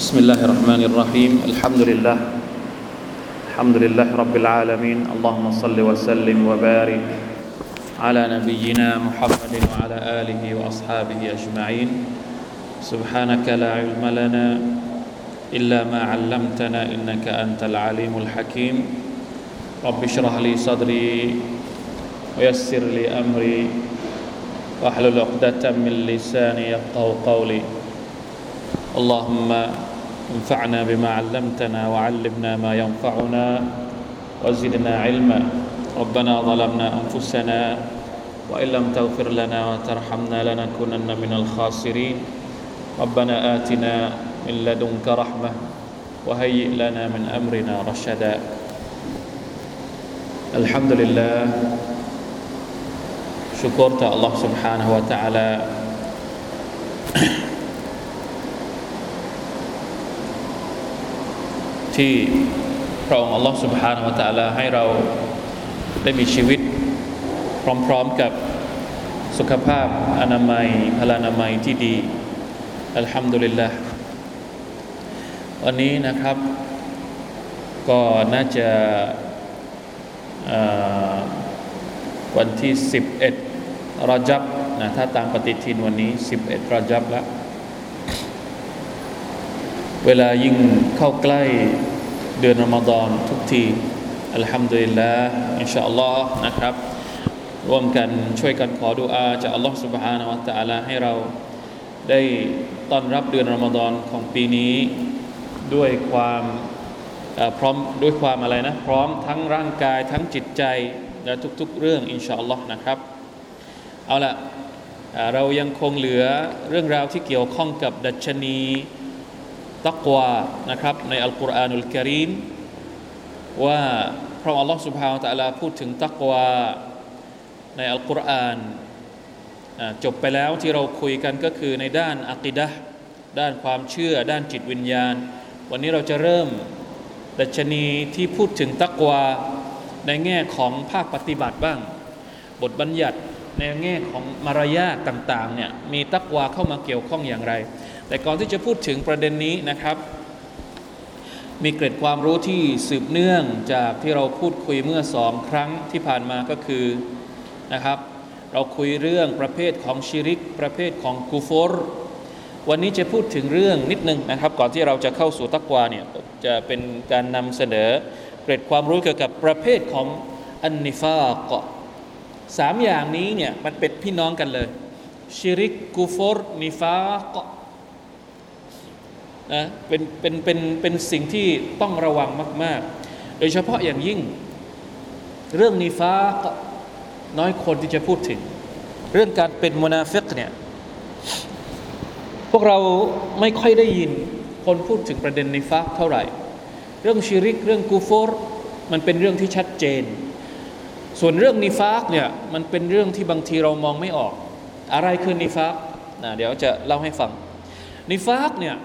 بسم الله الرحمن الرحيم الحمد لله الحمد لله رب العالمين اللهم صل وسلم وبارك على نبينا محمد وعلى آله وأصحابه أجمعين سبحانك لا علم لنا إلا ما علمتنا إنك أنت العليم الحكيم رب اشرح لي صدري ويسر لي أمري واحلل عقدة من لساني يفقهوا قولي اللهم انفعنا بما علمتنا وعلمنا ما ينفعنا وزدنا علما ربنا ظلمنا أنفسنا وإن لم تغفر لنا وترحمنا لنكونن من الخاسرين ربنا آتنا من لدنك رحمة وهيئ لنا من أمرنا رشدا الحمد لله شكر الله سبحانه وتعالى ที่พระองค์ Allah سبحانه และ تعالى ให้เราได้มีชีวิตพร้อมๆกับสุขภาพอนามัยพลานามัยที่ดีอัลฮัมดุลิลลาห์วันนี้นะครับก็น่าจะวันที่11รอญับนะถ้าตามปฏิทินวันนี้11รอญับแล้วเวลายิ่งเข้าใกล้เดือนรอมฎอนทุกทีอัลฮัมดุลิลลาห์อินชาอัลลอฮ์นะครับร่วมกันช่วยกันขอดุอาจากอัลลอฮ์ซุบฮานะฮูวะตะอาลาให้เราได้ต้อนรับเดือนรอมฎอนของปีนี้ด้วยความพร้อมด้วยความอะไรนะพร้อมทั้งร่างกายทั้งจิตใจและทุกๆเรื่องอินชาอัลลอฮ์นะครับเอาล่ะเรายังคงเหลือเรื่องราวที่เกี่ยวข้องกับดัชนีตักวานะครับในอัลกุรอานุลกะรีมว่าพระอัลลอฮ์ซุบฮานะฮูวะตะอาลาพูดถึงตักวาในอัลกุรอานจบไปแล้วที่เราคุยกันก็คือในด้านอะกีดะห์ด้านความเชื่อด้านจิตวิญญาณวันนี้เราจะเริ่มดัชนีที่พูดถึงตักวาในแง่ของภาคปฏิบัติบ้างบทบัญญัติในแง่ของมารยาทต่างๆเนี่ยมีตักวาเข้ามาเกี่ยวข้องอย่างไรแต่ก่อนที่จะพูดถึงประเด็นนี้นะครับมีเกร็ดความรู้ที่สืบเนื่องจากที่เราพูดคุยเมื่อ2ครั้งที่ผ่านมาก็คือนะครับเราคุยเรื่องประเภทของชิริกประเภทของกุฟรวันนี้จะพูดถึงเรื่องนิดนึงนะครับก่อนที่เราจะเข้าสู่ตักวาเนี่ยจะเป็นการนำเสนอเกร็ดความรู้เกี่ยวกับประเภทของอันนิฟากสามอย่างนี้เนี่ยมันเป็นพี่น้องกันเลยชิริกกุฟรนิฟากนะเป็นสิ่งที่ต้องระวังมากๆโดยเฉพาะอย่างยิ่งเรื่องนิฟากน้อยคนที่จะพูดถึงเรื่องการเป็นมุนาฟิกเนี่ยพวกเราไม่ค่อยได้ยินคนพูดถึงประเด็นนิฟากเท่าไหร่เรื่องชิริกเรื่องกูฟรมันเป็นเรื่องที่ชัดเจนส่วนเรื่องนิฟากเนี่ยมันเป็นเรื่องที่บางทีเรามองไม่ออกอะไรคือนิฟากนะเดี๋ยวจะเล่าให้ฟังนิฟากเนี่ย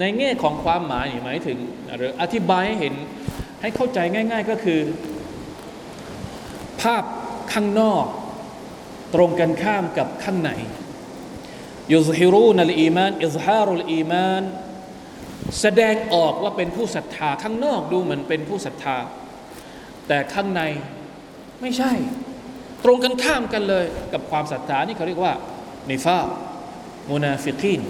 ในแง่ของความหมายนี่หมายถึงหรืออธิบายให้เห็นให้เข้าใจง่ายๆก็คือภาพข้างนอกตรงกันข้ามกับข้างในยุซฮิรูนัลอีมานอิซฮารุลอีมานแสดงออกว่าเป็นผู้ศรัทธาข้างนอกดูเหมือนเป็นผู้ศรัทธาแต่ข้างในไม่ใช่ตรงกันข้ามกันเลยกับความศรัทธานี่เขาเรียกว่านิฟากมุนาฟิกีน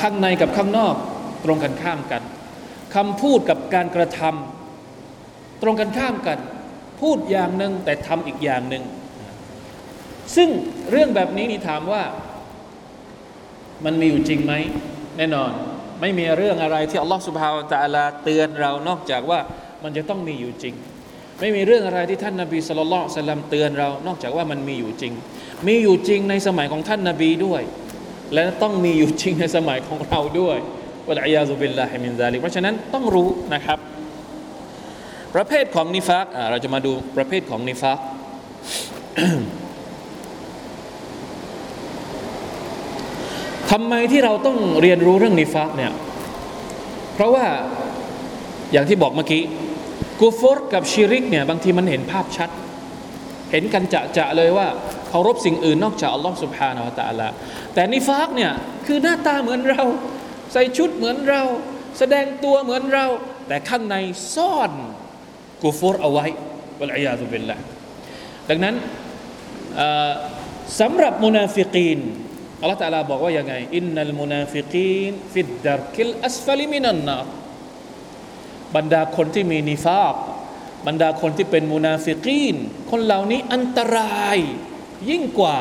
ข้างในกับข้างนอกตรงกันข้ามกันคำพูดกับการกระทำตรงกันข้ามกันพูดอย่างหนึ่งแต่ทำอีกอย่างหนึ่งซึ่งเรื่องแบบนี้นี่ถามว่ามันมีอยู่จริงไหมแน่นอนไม่มีเรื่องอะไรที่อัลลอฮฺซุบฮานะฮูวะตะอาลาเตือนเรานอกจากว่ามันจะต้องมีอยู่จริงไม่มีเรื่องอะไรที่ท่านนบีศ็อลลัลลอฮุอะลัยฮิวะซัลลัมเตือนเรานอกจากว่ามันมีอยู่จริงมีอยู่จริงในสมัยของท่านนบีด้วยและต้องมีอยู่จริงในสมัยของเราด้วยวะลัยยาซุบิลลาฮิมินซาลิกเพราะฉะนั้นต้องรู้นะครับประเภทของนิฟากเราจะมาดูประเภทของนิฟาก ทำไมที่เราต้องเรียนรู้เรื่องนิฟากเนี่ยเพราะว่าอย่างที่บอกเมื่อกี้กูฟรกับชิริกเนี่ยบางทีมันเห็นภาพชัดเห็นกันจะเลยว่า เคารพสิ่งอื่นนอกจากอัลลอฮฺซุบฮานะฮูวะตะอาลาแต่นิฟากเนี่ยคือหน้าตาเหมือนเราใส่ชุดเหมือนเราแสดงตัวเหมือนเราแต่ข้างในซ่อนกุฟรเอาไว้วัลอียาซุบิลลาห์ดังนั้นสำหรับมุนาฟิกีนอัลลอฮฺตะอาลาบอกว่ายังไงอินนัลมุนาฟิกีนฟิดดัรกิลอัสฟัลิมินันนาร์บรรดาคนที่มีนิฟากบรรดาคนที่เป็นมุนาฟิกีนคนเหล่านี้อันตรายยิ่งกว่า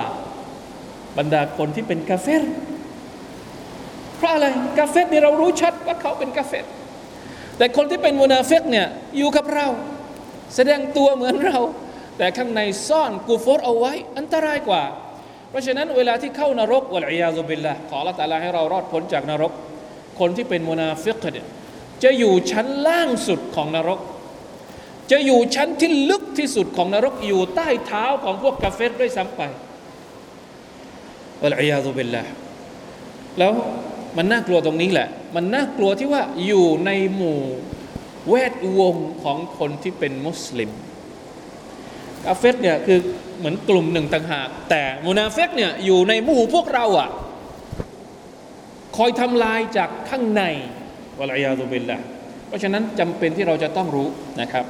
บรรดาคนที่เป็นกาเฟรเพราะอะไรกาเฟรนี่เรารู้ชัดว่าเขาเป็นกาเฟรแต่คนที่เป็นมุนาฟิกเนี่ยอยู่กับเราแสดงตัวเหมือนเราแต่ข้างในซ่อนกุฟรเอาไว้อันตรายกว่าเพราะฉะนั้นเวลาที่เข้านรกวัลอียาซุบิลลาห์ขออัลเลาะห์ตะอาลาให้เรารอดพ้นจากนรกคนที่เป็นมุนาฟิกเนี่ยจะอยู่ชั้นล่างสุดของนรกจะอยู่ชั้นที่ลึกที่สุดของนรกอยู่ใต้เท้าของพวกกาเฟรด้วยซ้ำไปวัลอียาซุบิลลาห์แล้วมันน่ากลัวตรงนี้แหละมันน่ากลัวที่ว่าอยู่ในหมู่แวดวงของคนที่เป็นมุสลิมกาเฟรเนี่ยคือเหมือนกลุ่มหนึ่งต่างหากแต่มุนาฟิกเนี่ยอยู่ในหมู่พวกเราอ่ะคอยทำลายจากข้างในวัลอียาซุบิลลาห์เพราะฉะนั้นจำเป็นที่เราจะต้องรู้นะครับ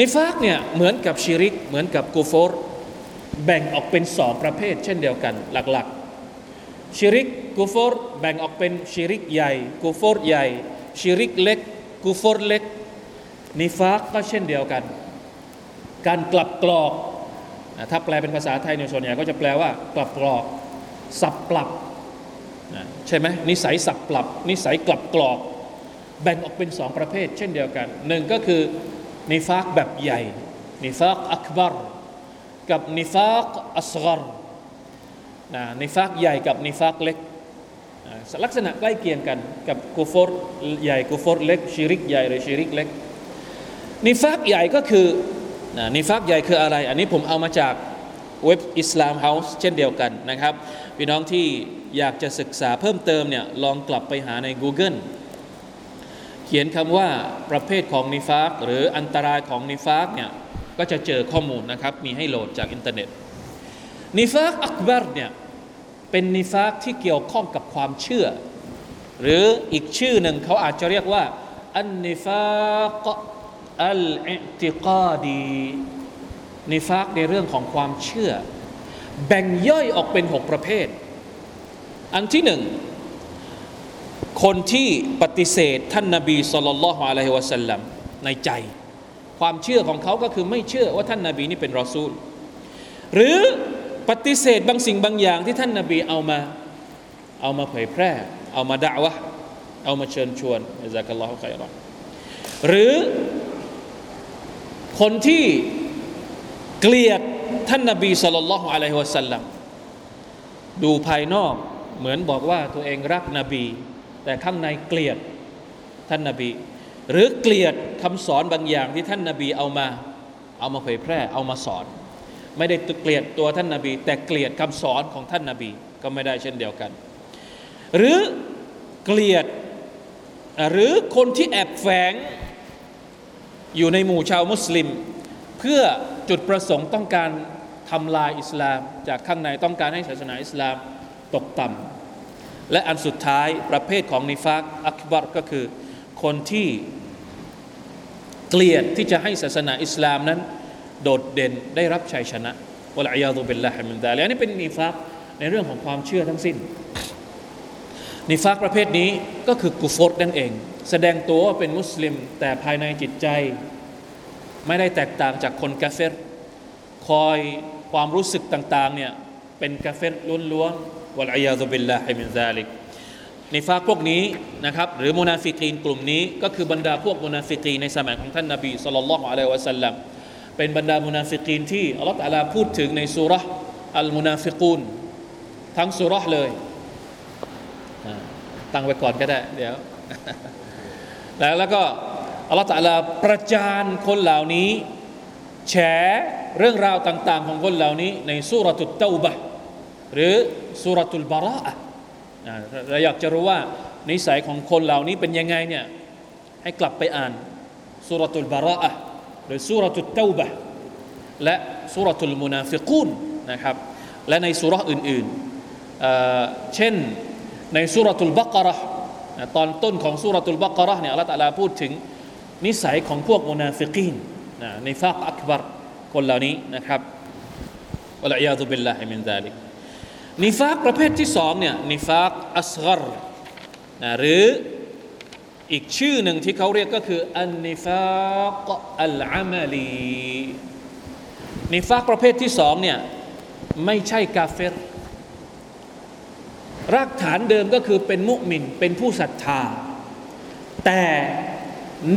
นิฟากเนี่ยเหมือนกับชิริกเหมือนกับกุฟรแบ่งออกเป็นสองประเภทเช่นเดียวกันหลักๆชิริกกุฟรแบ่งออกเป็นชิริกใหญ่กุฟรใหญ่ชิริกเล็กกุฟรเล็กนิฟากก็เช่นเดียวกันการกลับกรอกถ้าแปลเป็นภาษาไทยในส่วนใหญ่ก็จะแปลว่ากลับกรอกสับปรับใช่ไหมนิสัยสับปรับนิสัยกลับกรอกแบ่งออกเป็นสองประเภทเช่นเดียวกันหนึ่งก็คือนิฟากแบบใหญ่นิฟากอักบัรกับนิฟากอัศฆอรนิฟากใหญ่กับนิฟากเล็กลักษณะใกล้เคียงกันกับกุฟรใหญ่กุฟรเล็กชิริกใหญ่หรือชิริกเล็กนิฟากใหญ่ก็คือนิฟากใหญ่คืออะไรอันนี้ผมเอามาจากเว็บอิสลามเฮาส์เช่นเดียวกันนะครับพี่น้องที่อยากจะศึกษาเพิ่มเติมเนี่ยลองกลับไปหาใน Google เขียนคำว่าประเภทของนิฟากหรืออันตรายของนิฟากเนี่ยก็จะเจอข้อมูลนะครับมีให้โหลดจากอินเทอร์เน็ตนิฟากอักบัรเนี่ยเป็นนิฟากที่เกี่ยวข้องกับความเชื่อหรืออีกชื่อหนึ่งเขาอาจจะเรียกว่าอันนิฟากอัลอิอ์ติกาดีนิฟากในเรื่องของความเชื่อแบ่งย่อยออกเป็น6ประเภทอันที่1คนที่ปฏิเสธท่านนบีศ็อลลัลลอฮุอะลัยฮิวะซัลลัมในใจความเชื่อของเขาก็คือไม่เชื่อว่าท่านนบีนี่เป็นรอซูลหรือปฏิเสธบางสิ่งบางอย่างที่ท่านนบีเอามาเผยแพร่เอามาดะวะห์เอามาเชิญชวนอะซากัลลอฮุค็อยรอหรือคนที่เกลียดท่านนบีศ็อลลัลลอฮุอะลัยฮิวะซัลลัมดูภายนอกเหมือนบอกว่าตัวเองรักนบีแต่ข้างในเกลียดท่านนบีหรือเกลียดคำสอนบางอย่างที่ท่านนบีเอามาเผยแพร่เอามาสอนไม่ได้เกลียดตัวท่านนบีแต่เกลียดคำสอนของท่านนบีก็ไม่ได้เช่นเดียวกันหรือเกลียดหรือคนที่แอบแฝงอยู่ในหมู่ชาวมุสลิมเพื่อจุดประสงค์ต้องการทำลายอิสลามจากข้างในต้องการให้ศาสนาอิสลามตกต่ำและอันสุดท้ายประเภทของนิฟากอักบัรก็คือคนที่เกลียดที่จะให้ศาสนาอิสลามนั้นโดดเด่นได้รับชัยชนะวัลอียาซุบิลลาฮิมินซาลิกอันนี้เป็นนิฟากในเรื่องของความเชื่อทั้งสิ้นนิฟากประเภทนี้ก็คือกุฟรนั่นเองแสดงตัวว่าเป็นมุสลิมแต่ภายในจิตใจไม่ได้แตกต่างจากคนกาเฟรคอยความรู้สึกต่างๆเนี่ยเป็นกาเฟรล้วนๆวัลอียาซุบิลลาฮิมินซาลิกนิฟากพวกนี้นะครับหรือมุนาฟิกีนกลุ่มนี้ก็คือบรรดาพวกมุนาฟิกีนในสมัยของท่านนบีศ็อลลัลลอฮุอะลัยฮิวะซัลลัมเป็นบรรดามุนาฟิกีนที่อัลเลาะห์ตะอาลาพูดถึงในซูเราะห์อัลมุนาฟิกูนทั้งซูเราะห์เลยตั้งไว้ก่อนก็ได้เดี๋ยวแล้วก็อัลเลาะห์ตะอาลาประจานคนเหล่านี้แฉเรื่องราวต่างๆของคนเหล่านี้ในซูเราะตุตเตาบะห์หรือซูเราะตุลบะเราะอะห์เราอยากจะรู้ว่านิสัยของคนเหล่านี้เป็นยังไงเนี่ยให้กลับไปอ่านซูเราะตุลบะเราะอะห์หรือซูเราะตุตเตาบะห์และซูเราะตุลมุนาฟิกูน นะครับและในซูเราะห์อื่นๆเช่นในซูเราะตุลบะเกาะเราะห์ตอนต้นของซูเราะตุลบะเกาะเราะห์เนี่ยอัลเลาะห์ตะอาลาพูดถึงนิสัยของพวกมุนาฟิกีนนิฟากอักบัรคนเหล่านี้นะครับวะลาอิยาซุบิลลาฮิมินซาลิกนิฟากประเภทที่2เนี่ยนิฟากอัศฆอรหรืออีกชื่อหนึ่งที่เขาเรียกก็คืออันนิฟากอัลอามัลีนิฟากประเภทที่2เนี่ยไม่ใช่กาเฟรรากฐานเดิมก็คือเป็นมุมินเป็นผู้ศรัทธาแต่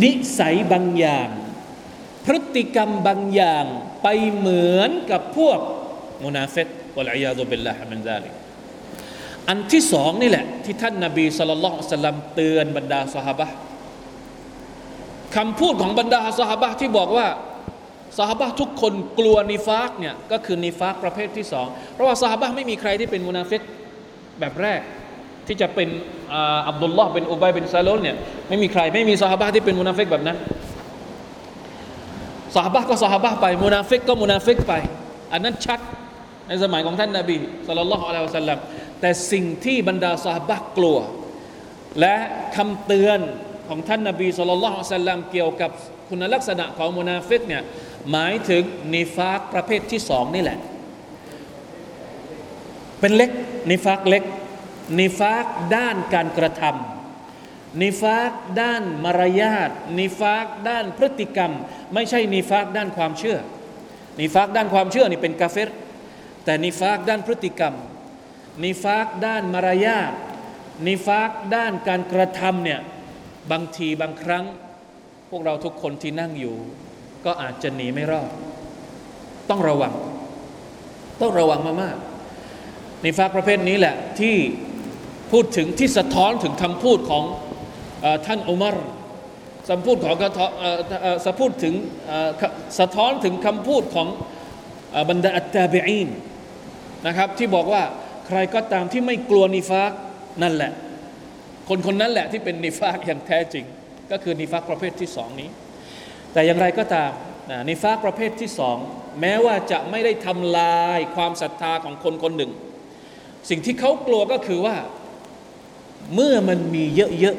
นิสัยบางอย่างพฤติกรรมบางอย่างไปเหมือนกับพวกมุนาฟิกวะลาอิยาซุบิลลาฮิมินซาลิกอันที่2นี่แหละที่ท่านนบีศ็อลลัลลอฮุอะลัยฮิวะซัลลัมเตือนบรรดาซอฮาบะห์คำพูดของบรรดาซอฮาบะห์ที่บอกว่าซอฮาบะห์ทุกคนกลัวนิฟากเนี่ยก็คือนิฟากประเภทที่2เพราะว่าซอฮาบะห์ไม่มีใครที่เป็นมุนาฟิกแบบแรกที่จะเป็นอับดุลลอฮ์เป็นอุบัยเป็นซาลูลเนี่ยไม่มีใครไม่มีซอฮาบะห์ที่เป็นมุนาฟิกแบบนั้นซอฮาบะห์ก็ซอฮาบะห์ไปมุนาฟิกก็มุนาฟิกไปอันนั้นชัดในสมัยของท่านนบีศ็อลลัลลอฮุอะลัยฮิวะซัลลัมแต่สิ่งที่บรรดาซอฮาบะห์กลัวและคำเตือนของท่านนบีศ็อลลัลลอฮุอะลัยฮิวะซัลลัมเกี่ยวกับคุณลักษณะของมุนาฟิกเนี่ยหมายถึงนิฟากประเภทที่2นี่แหละเป็นเล็กนิฟากเล็กนิฟากด้านการกระทำนิฟากด้านมารยาทนิฟากด้านพฤติกรรมไม่ใช่นิฟากด้านความเชื่อนิฟากด้านความเชื่อนี่เป็นกาเฟรแต่นิฟากด้านพฤติกรรมนิฟากด้านมารยาทนิฟากด้านการกระทำเนี่ยบางทีบางครั้งพวกเราทุกคนที่นั่งอยู่ก็อาจจะหนีไม่รอดต้องระวังมากๆนิฟากประเภทนี้แหละที่พูดถึงที่สะท้อนถึงคำพูดของท่านอุมัรสะท้อนถึงคำพูดของบรรดาอัตตาบิอีนนะครับที่บอกว่าใครก็ตามที่ไม่กลัวนิฟากนั่นแหละคนนั้นแหละที่เป็นนิฟากอย่างแท้จริงก็คือนิฟากประเภทที่2นี้แต่อย่างไรก็ตามนิฟากประเภทที่2แม้ว่าจะไม่ได้ทำลายความศรัทธาของคนๆหนึ่งสิ่งที่เขากลัวก็คือว่าเมื่อมันมีเยอะ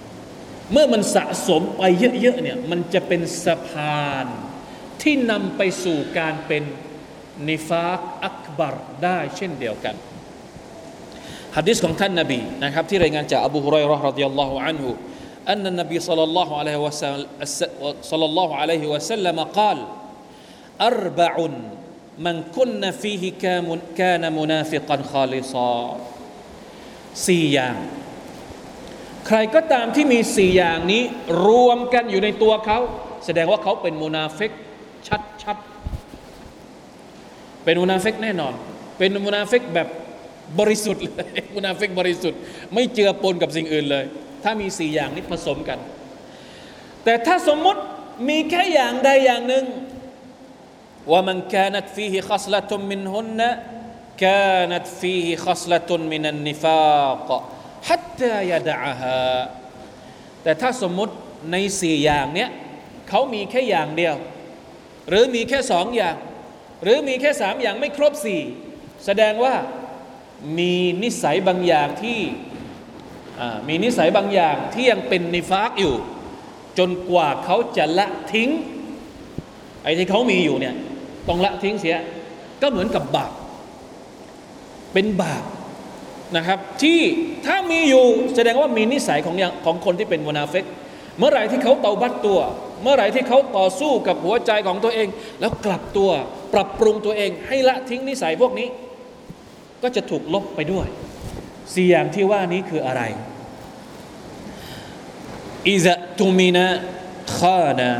ๆเมื่อมันสะสมไปเยอะๆเนี่ยมันจะเป็นสะพานที่นำไปสู่การเป็นนิฟากอักบัรได้เช่นเดียวกันหะดีษของท่านนบีนะครับที่รายงานจากอบูฮุรอยเราะห์รอฎิยัลลอฮุอันฮุอันนบีศ็อลลัลลอฮุอะลัยฮิวะซัลลัมกล่าว4มันกุนฟีฮิกานมุนาฟิกันคอลิซอ4อย่างใครก็ตามที่มี4อย่างนี้รวมกันอยู่ในตัวเขาแสดงว่าเขาเป็นมุนาฟิกชัดๆเป็นมุนาฟิกแน่นอนเป็นมุนาฟิกแบบบริสุทธิ์เลยมุนาฟิกบริสุทธิ์ไม่เจือปนกับสิ่งอื่นเลยถ้ามี4อย่างนี้ผสมกันแต่ถ้าสมมุติมีแค่อย่างใดอย่างหนึ่งว่ามัน كانت فيه خصلة منهن كانت فيه خصلة من النفاق حتى يدعها แต่ถ้าสมมุติใน4อย่างเนี้ยเขามีแค่อย่างเดียวหรือมีแค่2อย่างหรือมีแค่3อย่างไม่ครบ4แสดงว่ามีนิสัยบางอย่างที่ยังเป็นนิฟากอยู่จนกว่าเขาจะละทิ้งไอ้ที่เขามีอยู่เนี่ยต้องละทิ้งเสียก็เหมือนกับบาปเป็นบาปนะครับที่ถ้ามีอยู่แสดงว่ามีนิสัยของคนที่เป็นมุนาฟิกเมื่อไหร่ที่เขาเตาบัดตัวเมื่อไหร่ที่เขาต่อสู้กับหัวใจของตัวเองแล้วกลับตัวปรับปรุงตัวเองให้ละทิ้งนิสัยพวกนี้ก็จะถูกลบไปด้วยสี่อย่างที่ว่านี้คืออะไรอิซะตุมินะคานะ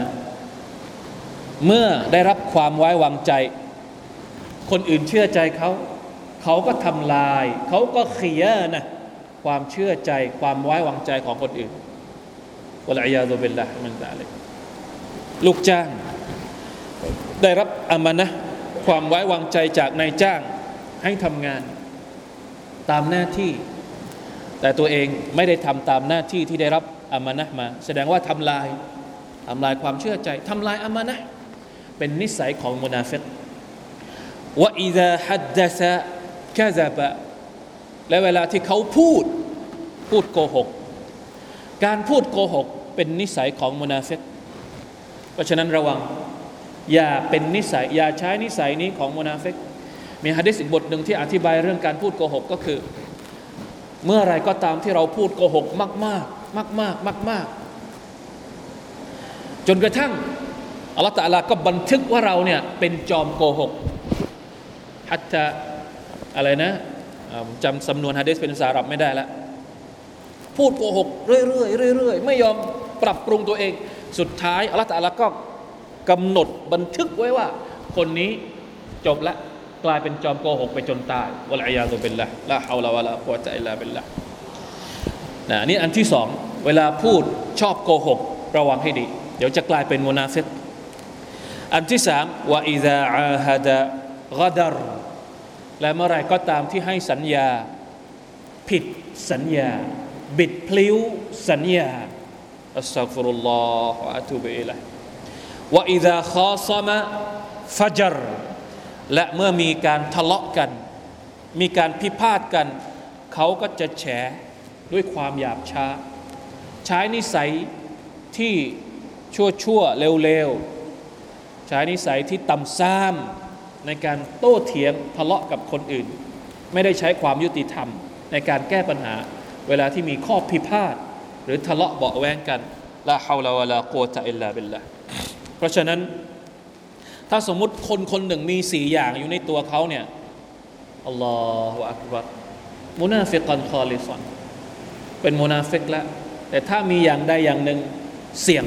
เมื่อได้รับความไว้วางใจคนอื่นเชื่อใจเขาก็ทำลายเขาก็เขียนะความเชื่อใจความไว้วางใจของคนอื่นวะลาอิยาซุบิลลาฮิมินซาลิกลูกจ้างได้รับอะมานะห์ความไว้วางใจจากนายจ้างให้ทำงานตามหน้าที่แต่ตัวเองไม่ได้ทำตามหน้าที่ที่ได้รับอะมานะห์มาแสดงว่าทำลายความเชื่อใจทำลายอะมานะห์เป็นนิสัยของมุนาฟิก วะอิซาฮัดดะซะกะซะบะและเวลาที่เขาพูดโกหกการพูดโกหกเป็นนิสัยของมุนาฟิกเพราะฉะนั้นระวังอย่าเป็นนิสัยอย่าใช้นิสัยนี้ของมุนาฟิกมีหะดีษอีกบทนึงที่อธิบายเรื่องการพูดโกหกก็คือเมื่อไรก็ตามที่เราพูดโกหกมากๆจนกระทั่งอัลเลาะห์ตะอาลาก็บันทึกว่าเราเนี่ยเป็นจอมโกหกฮัตตะอะไรนะจำสำนวนหะดีษเป็นภาษาอาหรับไม่ได้ละพูดโกหกเรื่อยๆไม่ยอมปรับปรุงตัวเองสุดท้ายอัลเลาะห์ตะอาลาก็กำหนดบันทึกไว้ว่าคนนี้จบละกลายเป็นจอมโกหกไปจนตายวะลายาตุบิลละลาฮาวลาวะลากุวะตะอิลลาบิลละนะนี่อันที่สองเวลาพูดชอบโกหกระวังให้ดีเดี๋ยวจะกลายเป็นมุนาฟิกอันที่สามวะอิซาอาฮะดะกะดรและเมื่อไรก็ตามที่ให้สัญญาผิดสัญญาบิดพลิ้วสัญญาอัสตัฆฟิรุลลอฮ์วะอะตูบิอิลัยฮ์วะอิซาคอซะมะฟัจรและเมื่อมีการทะเลาะกันมีการพิพาทกันเขาก็จะแฉด้วยความหยาบช้าใช้นิสัยที่ชั่วๆเร็วๆใช้นิสัยที่ต่ำซ้ำในการโต้เถียงทะเลาะกับคนอื่นไม่ได้ใช้ความยุติธรรมในการแก้ปัญหาเวลาที่มีข้อพิพาทหรือทะเลาะเบาะแว้งกันลาฮาวลาวะลากุวะตะอิลลาบิลละห์เพราะฉะนั้นถ้าสมมุติคนๆหนึ่งมี4อย่างอยู่ในตัวเขาเนี่ยอัลลอฮุอักบัรมุนาฟิกันคอลิซันเป็นมุนาฟิกละแต่ถ้ามีอย่างใดอย่างหนึ่งเสี่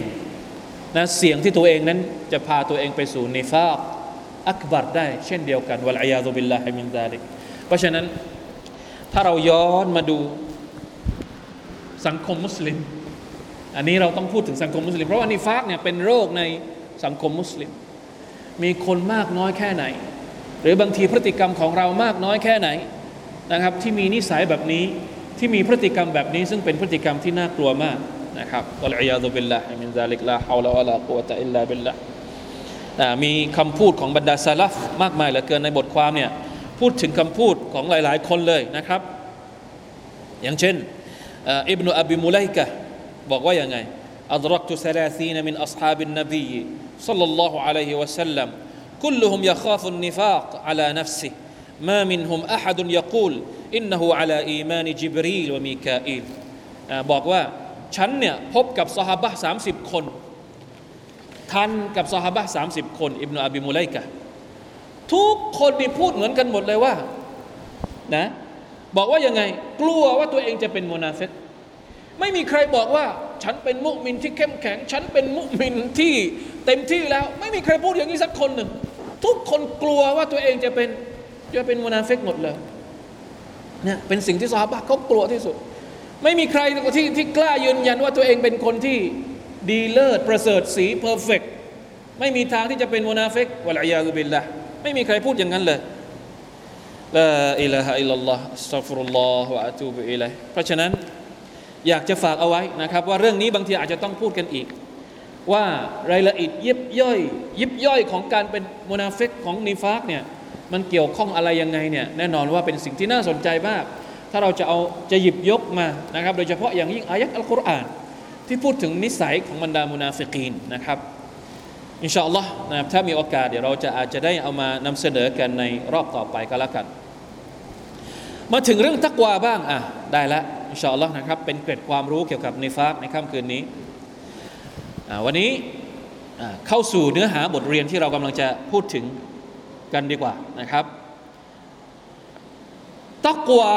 ยงที่ตัวเองนั้นจะพาตัวเองไปสู่นิฟากอักบัรได้เช่นเดียวกันวัลอียาซุบิลลาฮิมินซาลิกเพราะฉะนั้นถ้าเราย้อนมาดูสังคมมุสลิมอันนี้เราต้องพูดถึงสังคมมุสลิมเพราะว่านิฟากเนี่ยเป็นโรคในสังคมมุสลิมมีคนมากน้อยแค่ไหนหรือบางทีพฤติกรรมของเรามากน้อยแค่ไหนนะครับที่มีนิสัยแบบนี้ที่มีพฤติกรรมแบบนี้ซึ่งเป็นพฤติกรรมที่น่ากลัวมากนะครับวัลอียาซุบิลลาฮิมินซาลิกลาฮาวลาวะลากุวะตะอิลลาบิลละห์มีคำพูดของบรรดาซะลัฟมากมายเหลือเกินในบทความเนี่ยพูดถึงคำพูดของหลายๆคนเลยนะครับอย่างเช่นอิบนุอบิมุไลกะห์บอกว่ายังไงอัดรักตุ30มินอัศฮาบินนบีصلى الله عليه وسلم كلهم يخاف النفاق على نفسه ما منهم أحد يقول إنه على إيمان جبريل وميكائيل บอกว่าฉันเนี่ยพบกับซอฮาบะห์30คนทันกับซอฮาบะห์30คนอิบนุอบิมุไลกะห์ทุกคนนี่พูดเหมือนกันหมดเลยว่านะบอกว่ายังไงกลัวว่าตัวเองจะเป็นมุนาฟิกไม่มีใครบอกว่าฉันเป็นมุมินที่เข้มแข็งฉันเป็นมุมินที่เต็มที่แล้วไม่มีใครพูดอย่างนี้สักคนหนึ่งทุกคนกลัวว่าตัวเองจะเป็นมุนาฟิกหมดเลยเนี่ยเป็นสิ่งที่ซอฮาบะห์เขากลัวที่สุดไม่มีใครที่กล้ายืนยันว่าตัวเองเป็นคนที่ดีเลิศประเสริฐสีเพอร์เฟคไม่มีทางที่จะเป็นมุนาฟิกวัลอียาซุบิลลาห์ไม่มีใครพูดอย่างนั้นเลยลาอิลาฮะอิลลัลลอฮ์อัสตัฆฟิรุลลอฮ์วะอะตูบุอิลัยฮ์เพราะฉะนั้นอยากจะฝากเอาไว้นะครับว่าเรื่องนี้บางทีอาจจะต้องพูดกันอีกว่ารายละเอียดยิบย่อยของการเป็นมุนาฟิกของนิฟากเนี่ยมันเกี่ยวข้องอะไรยังไงเนี่ยแน่นอนว่าเป็นสิ่งที่น่าสนใจมากถ้าเราจะหยิบยกมานะครับโดยเฉพาะอย่างยิ่งอายะห์อัลกุรอานที่พูดถึงนิสัยของบรรดามุนาฟิกีนนะครับอินชาอัลลอฮ์นะครับถ้ามีโอกาสเดี๋ยวเราอาจจะได้เอามานำเสนอกันในรอบต่อไปก็แล้วกันมาถึงเรื่องตักวาบ้างอ่ะได้ละอินชาอัลลอฮ์นะครับเป็นเกร็ดความรู้เกี่ยวกับนิฟากในค่ำคืนนี้วันนี้เข้าสู่เนื้อหาบทเรียนที่เรากำลังจะพูดถึงกันดีกว่านะครับตักวา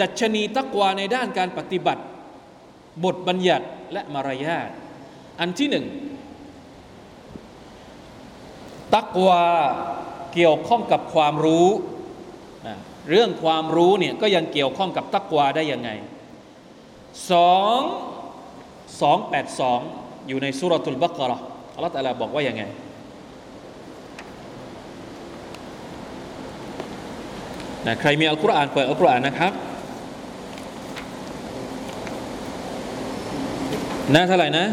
ดัชนีตักวาในด้านการปฏิบัติบทบัญญัติและมารยาทอันที่หนึ่งตักวาเกี่ยวข้องกับความรู้เรื่องความรู้เนี่ยก็ยังเกี่ยวข้องกับตักวาได้ยังไง282อยู่ในซูเราะตุลบะเกาะเราะห์อัลเลาะห์ตะอาลาบอกว่ายังไงนะใครมีอัลกุรอานเปิดอัลกุรอานนะครับหน้าเท่าไหร่นะ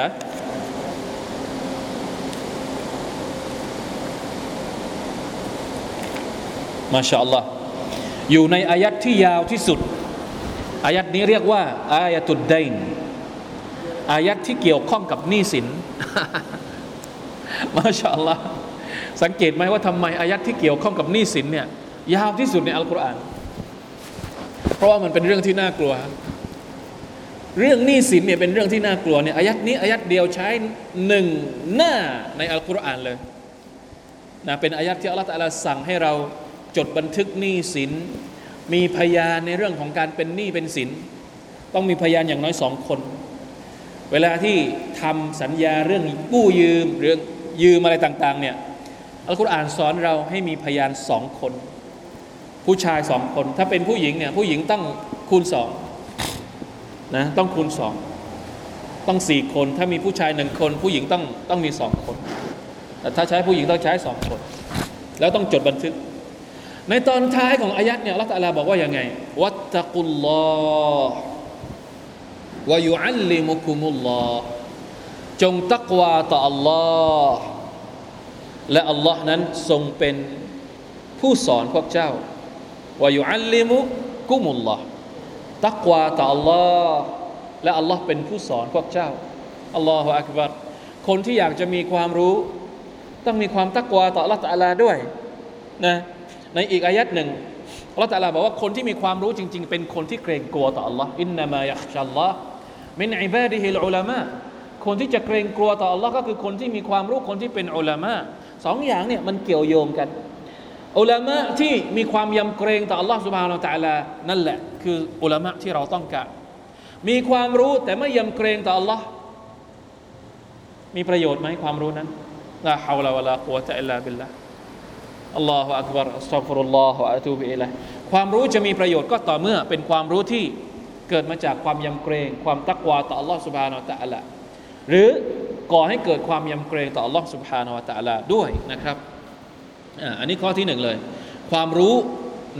48นะ มาชาอัลลอฮ์อยู่ในอายัดที่ยาวที่สุดอายัดนี้เรียกว่าอายะตุดดัยน์อายัดที่เกี่ยวข้องกับหนี้สิน มาชาอัลลอฮ์สังเกตไหมว่าทำไมอายัดที่เกี่ยวข้องกับหนี้สินเนี่ยยาวที่สุดในอัลกุรอานเพราะว่ามันเป็นเรื่องที่น่ากลัวเรื่องหนี้สินเนี่ยเป็นเรื่องที่น่ากลัวเนี่ยอายัดนี้อายัดเดียวใช้หนึ่งหน้าในอัลกุรอานเลยนะเป็นอายัดที่อัลลอฮฺตะอาลาสั่งให้เราจดบันทึกหนี้สินมีพยานในเรื่องของการเป็นหนี้เป็นสินต้องมีพยานอย่างน้อย2คนเวลาที่ทำสัญญาเรื่องกู้ยืมเรื่องยืมอะไรต่างๆเนี่ยอัลกุรอานสอนเราให้มีพยาน2คนผู้ชาย2คนถ้าเป็นผู้หญิงเนี่ยผู้หญิงต้องคูณ2นะต้องคูณ2ต้อง4คนถ้ามีผู้ชาย1คนผู้หญิงต้องมี2คนแต่ถ้าใช้ผู้หญิงต้องใช้2คนแล้วต้องจดบันทึกในตอนท้ายของอายัดเนี่ยอัลเลาะห์ตะอาลาบอกว่ายังไงวัตตะกุลลอฮ์วะยุอัลลิมุกุมุลลอฮ์จงตักวาต่ออัลลอฮ์และอัลลอฮ์นั้นทรงเป็นผู้สอนพวกเจ้าวะยุอัลลิมุกุมุลลอฮ์ตักวาต่ออัลลอฮ์และอัลลอฮ์เป็นผู้สอนพวกเจ้าอัลลอฮุอักบัรคนที่อยากจะมีความรู้ต้องมีความตักวาต่ออัลเลาะห์ตะอาลาด้วยนะในอีกอายัดหนึ่งอัลเลาะห์ตะอาลาบอกว่าคนที่มีความรู้จริงๆเป็นคนที่เกรงกลัวต่อ Allah อินนามะยักชัลลอฮ์มินอิบาดิฮิลอุลามะคนที่จะเกรงกลัวต่อ Allah ก็คือคนที่มีความรู้คนที่เป็นอุลามะสองอย่างเนี่ยมันเกี่ยวโยงกันอุลามะที่มีความยำเกรงต่อ Allah ซุบฮานะฮูวะตะอาลานั่นแหละคืออุลามะที่เราต้องการมีความรู้แต่ไม่ยำเกรงต่อ Allah มีประโยชน์ไหมความรู้นั้นลาฮาวลาวะลากุวะตะอิลลาบิลลาฮ์อัลลอฮฺอักบัรอัสตัฆฟิรุลลอฮฺวะอะตูบิอิลัยฮ์ความรู้จะมีประโยชน์ก็ต่อเมื่อเป็นความรู้ที่เกิดมาจากความยำเกรงความตักวาต่อ Allah Subhanahu Wa Taala หรือก่อให้เกิดความยำเกรงต่อ Allah Subhanahu Wa Taala ด้วยนะครับอันนี้ข้อที่1เลยความรู้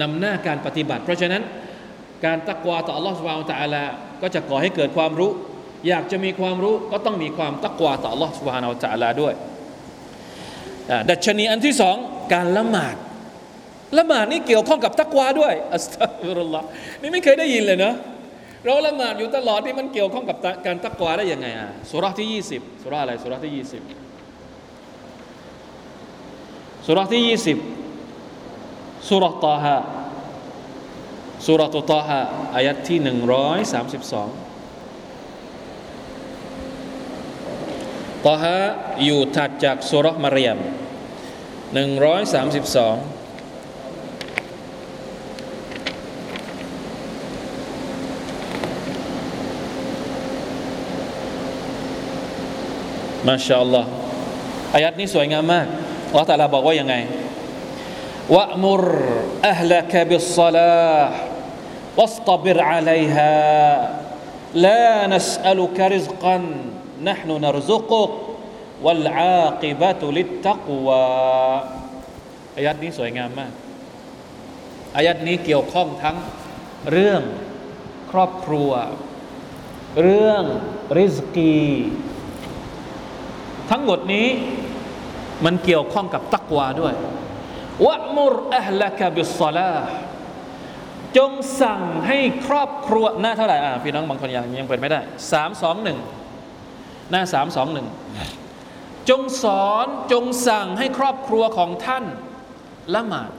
นำหน้าการปฏิบัติเพราะฉะนั้นการตักวาต่อ Allah Subhanahu Wa Taala ก็จะก่อให้เกิดความรู้อยากจะมีความรู้ก็ต้องมีความตักวาต่อ Allah Subhanahu Wa Taala ด้วยดัชนีอันที่2การละหมาดละหมาดนี่เกี่ยวข้องกับตักวาด้วยอัสตัฆฟิรุลลอฮ์นี่ไม่เคยได้ยินเลยนะเราละหมาดอยู่ตลอดนี่มันเกี่ยวข้องกับการตักวาได้ยังไงซูเราะห์ที่20ซูเราะห์อะไรซูเราะห์ที่20ซูเราะห์ที่20ซูเราะห์ตอฮาซูเราะห์ตอฮาอายะห์ที่132ตอฮาอยู่ถัดจากซูเราะห์มารยม132มาชาอัลลอฮ์อายัดนี้สวยงามมากอัลเลาะห์ตะอาลาบอกว่ายังไงวะอ์มุรอะห์ละกะบิศศอลาฮ์วัศฏะบิรอะลัยฮาลานัสอะลุกะริซกันนะห์นูนัรซุกุกวัลอากิบะตุลิตตักวาอายัดนี้สวยงามมากอายัดนี้เกี่ยวข้องทั้งเรื่องครอบครัวเรื่องริซกีทั้งหมดนี้มันเกี่ยวข้องกับตักวาด้วยวะมุรอะห์ละกะบิศศอลาห์จงสั่งให้ครอบครัวหน้าเท่าไหร่พี่น้องบางคนยังเปิดไม่ได้321หน้า321จงสอนจงสั่งให้ครอบครัวของท่านละหมาด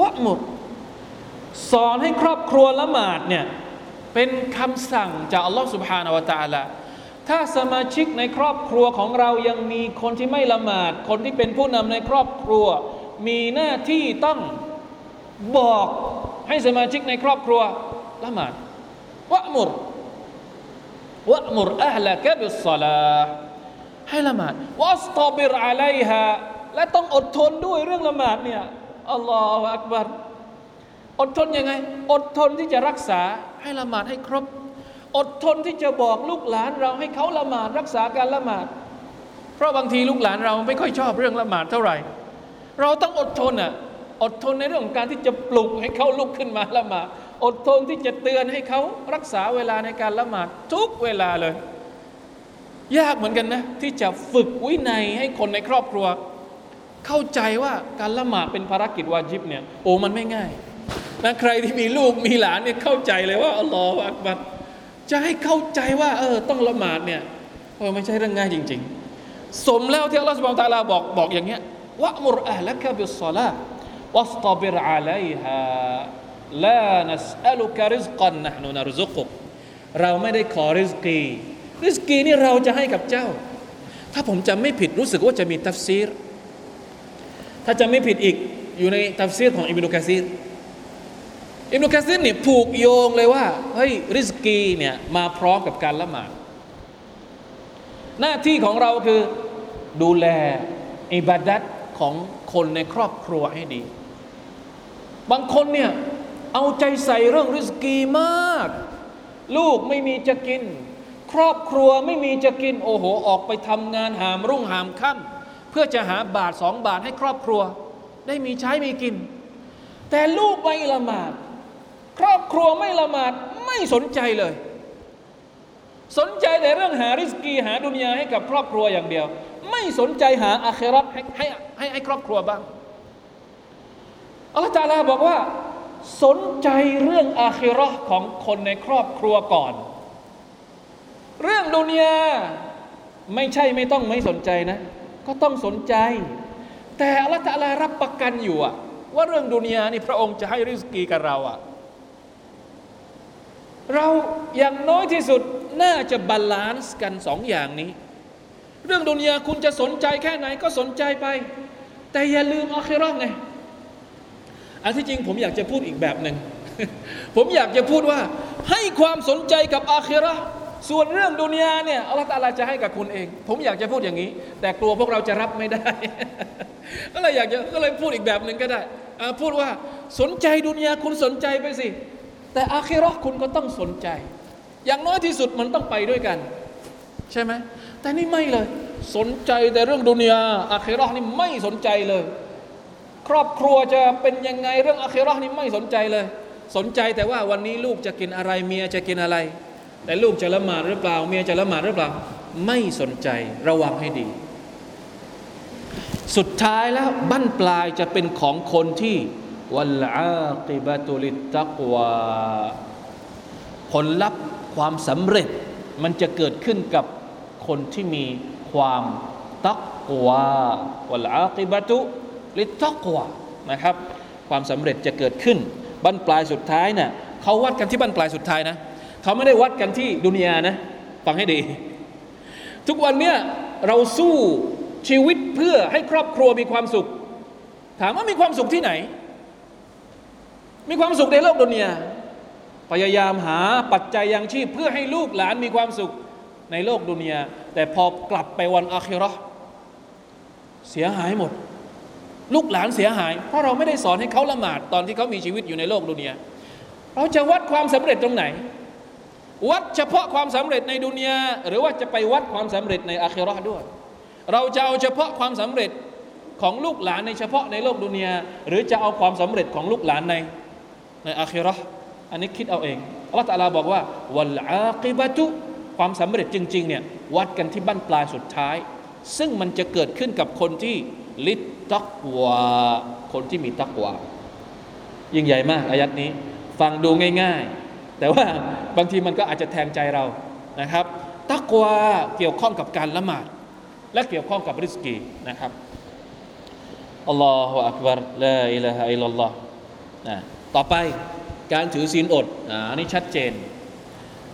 วะมุรสอนให้ครอบครัวละหมาดเนี่ยเป็นคำสั่งจากอัลลอฮฺซุบฮานะฮูวะตะอาลาถ้าสมาชิกในครอบครัวของเรายังมีคนที่ไม่ละหมาดคนที่เป็นผู้นำในครอบครัวมีหน้าที่ต้องบอกให้สมาชิกในครอบครัวละหมาดวะมุรอะห์ละกะบิศศอลาฮ์ให้ละหมาดวัสตอบิรอะลัยฮาและต้องอดทนด้วยเรื่องละหมาดเนี่ยอัลลอฮฺอักบัรอดทนยังไงอดทนที่จะรักษาให้ละหมาดให้ครบอดทนที่จะบอกลูกหลานเราให้เขาละหมาดรักษาการละหมาดเพราะบางทีลูกหลานเราไม่ค่อยชอบเรื่องละหมาดเท่าไหร่เราต้องอดทนอดทนในเรื่องของการที่จะปลุกให้เขาลุกขึ้นมาละหมาดอดทนที่จะเตือนให้เขารักษาเวลาในการละหมาดทุกเวลาเลยยากเหมือนกันนะที่จะฝึกวินัยให้คนในครอบครัว เข้าใจว่าการละหมาดเป็นภารกิจวาญิบเนี่ยโอ้มันไม่ง่ายนะใครที่มีลูกมีหลานเนี่ยเข้าใจเลยว่าอัลลอฮฺอักบัรจะให้เข้าใจว่าต้องละหมาดเนี่ยไม่ใช่เรื่องง่ายจริงๆสมแล้วที่อัลลอฮฺซุบฮานะฮูวะตะอาลาบอกอย่างเงี้ยวะมุรอะห์ละกะบิศศอลาห์วัศตะบิรอะลัยฮาลานัสอัลุกะริซกันนะห์นุนัรซุกุกเราไม่ได้ขอริซกีนี่เราจะให้กับเจ้าถ้าผมจำไม่ผิดรู้สึกว่าจะมีตัฟซีรถ้าจำไม่ผิดอีกอยู่ในตัฟซีรของอิบนุกะซีรเนี่ยผูกโยงเลยว่าเฮ้ยริซกีเนี่ยมาพร้อมกับการละหมาดหน้าที่ของเราคือดูแลอิบาดัตของคนในครอบครัวให้ดีบางคนเนี่ยเอาใจใส่เรื่องริซกีมากลูกไม่มีจะกินครอบครัวไม่มีจะกินโอ้โหออกไปทำงานหามรุ่งหามค่ำเพื่อจะหาบาทสองบาทให้ครอบครัวได้มีใช้มีกินแต่ลูกไม่ละหมาดครอบครัวไม่ละหมาดไม่สนใจเลยสนใจแต่เรื่องหาริสกีหาดุนยาให้กับครอบครัวอย่างเดียวไม่สนใจหาอาคิเราะห์ให้ครอบครัวบ้างอัลเลาะห์ตะอาลาบอกว่าสนใจเรื่องอาคิเราะห์ของคนในครอบครัวก่อนเรื่องดุนยาไม่ใช่ไม่ต้องไม่สนใจนะก็ต้องสนใจแต่อัลเลาะห์ตะอาลารับประกันอยู่อะว่าเรื่องดุนยานี่พระองค์จะให้ริสกีกับเราอะเราอย่างน้อยที่สุดน่าจะบาลานซ์กันสองอย่างนี้เรื่องดุนยาคุณจะสนใจแค่ไหนก็สนใจไปแต่อย่าลืมอาคิเราะห์ไงอันที่จริงผมอยากจะพูดอีกแบบหนึ่ง ผมอยากจะพูดว่าให้ความสนใจกับอาคิเราะห์ส่วนเรื่องดุนยาเนี่ยอัลเลาะห์ตะอาลาจะให้กับคุณเองผมอยากจะพูดอย่างนี้แต่กลัวพวกเราจะรับไม่ได้ ก็เลยพูดอีกแบบนึงก็ได้พูดว่าสนใจดุนยาคุณสนใจไปสิแต่อาคิเราะห์คุณก็ต้องสนใจอย่างน้อยที่สุดมันต้องไปด้วยกันใช่ไหมแต่นี่ไม่เลยสนใจแต่เรื่องดุนยาอาคิเราะห์นี่ไม่สนใจเลยครอบครัวจะเป็นยังไงเรื่องอาคิเราะห์นี่ไม่สนใจเลยสนใจแต่ว่าวันนี้ลูกจะกินอะไรเมียจะกินอะไรแต่ลูกจะละหมาดหรือเปล่าเมียจะละหมาดหรือเปล่าไม่สนใจระวังให้ดีสุดท้ายแล้วบั้นปลายจะเป็นของคนที่วัลอากิบะตุลิตตักวาผลลัพธ์ความสำเร็จมันจะเกิดขึ้นกับคนที่มีความตักวาวัลอากิบะตุลิตตักวานะครับความสำเร็จจะเกิดขึ้นบั้นปลายสุดท้ายน่ะเขาวัดกันที่บั้นปลายสุดท้ายนะเขาไม่ได้วัดกันที่ดุนยานะฟังให้ดีทุกวันเนี้ยเราสู้ชีวิตเพื่อให้ครอบครัวมีความสุขถามว่ามีความสุขที่ไหนมีความสุขในโลกดุนยาพยายามหาปัจจัยยังชีพเพื่อให้ลูกหลานมีความสุขในโลกดุนยาแต่พอกลับไปวันอาคิเราะห์เสียหายหมดลูกหลานเสียหายเพราะเราไม่ได้สอนให้เขาละหมาดตอนที่เขามีชีวิตอยู่ในโลกดุนยาเราจะวัดความสำเร็จตรงไหนวัดเฉพาะความสำเร็จในดุนยาหรือว่าจะไปวัดความสำเร็จในอาคิเราะห์ด้วยเราจะเอาเฉพาะความสำเร็จของลูกหลานในเฉพาะในโลกดุนยาหรือจะเอาความสำเร็จของลูกหลานในอาคิเราะห์อันนี้คิดเอาเองอัลเลาะห์ตะอาลาบอกว่าวัลอากิบะตุความสำเร็จจริงๆเนี่ยวัดกันที่บั้นปลายสุดท้ายซึ่งมันจะเกิดขึ้นกับคนที่ลิตตักวาคนที่มีตักวายิ่งใหญ่มากอายัดนี้ฟังดูง่ายๆแต่ว่าบางทีมันก็อาจจะแทงใจเรานะครับตักวาเกี่ยวข้องกับการละหมาดและเกี่ยวข้องกับริสกีนะครับอัลลอฮฺอักบัรลาอิลาฮะอิลลัลลอฮนะต่อไปการถือศีลอดอันนี้ชัดเจน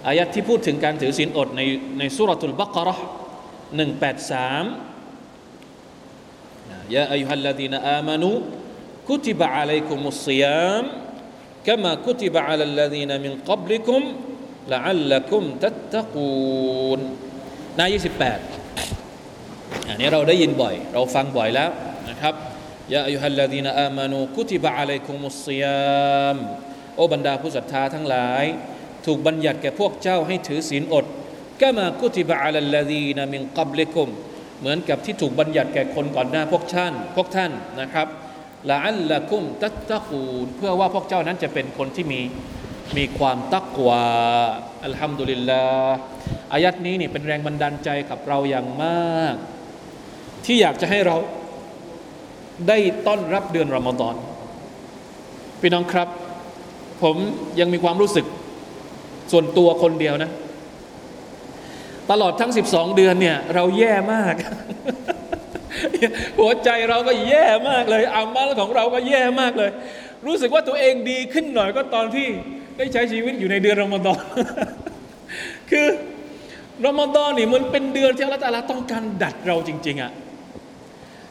อายะห์ที่พูดถึงการถือศีลอดในซูเราะตุลบะเกาะเราะห์183ยาอัยยูฮัลลซีนาอามานูกุติบะอะลัยกุมุศศิยามكما كتب على الذين من قبلكم لعلكم تتقون หน้า28อันนี้เราได้ยินบ่อยเราฟังบ่อยแล้วนะครับยาอัยยูฮัลลซีนาอามานูกุติบะอะลัยกุมุศศิยามโอบรรดาผู้ศรัทธาทั้งหลายถูกบัญญัติแก่พวกเจ้าให้ถือศีลอดกะมากุติบะอะลัลลซีนามินกับลิกุมเหมือนกับที่ถูกบัญญัติแก่คนก่อนหน้าพวกท่านนะครับละอัลละกุมตัตตะกูนเพื่อว่าพวกเจ้านั้นจะเป็นคนที่มีความตักวาอัลฮัมดุลิลลาห์อายัดนี้นี่เป็นแรงบันดาลใจกับเราอย่างมากที่อยากจะให้เรา ได้ต้อนรับเดือนรอมฎอนพี่น้องครับผมยังมีความรู้สึกส่วนตัวคนเดียวนะตลอดทั้ง12เดือนเนี่ยเราแย่มาก หัวใจเราก็แย่มากเลยอามัลของเราก็แย่มากเลยรู้สึกว่าตัวเองดีขึ้นหน่อยก็ตอนที่ได้ใช้ชีวิตอยู่ในเดือนรอมฎอน คือรอมฎอนนี่มันเป็นเดือนที่อัลเลาะห์ตะอาลาต้องการดัดเราจริงๆอ่ะ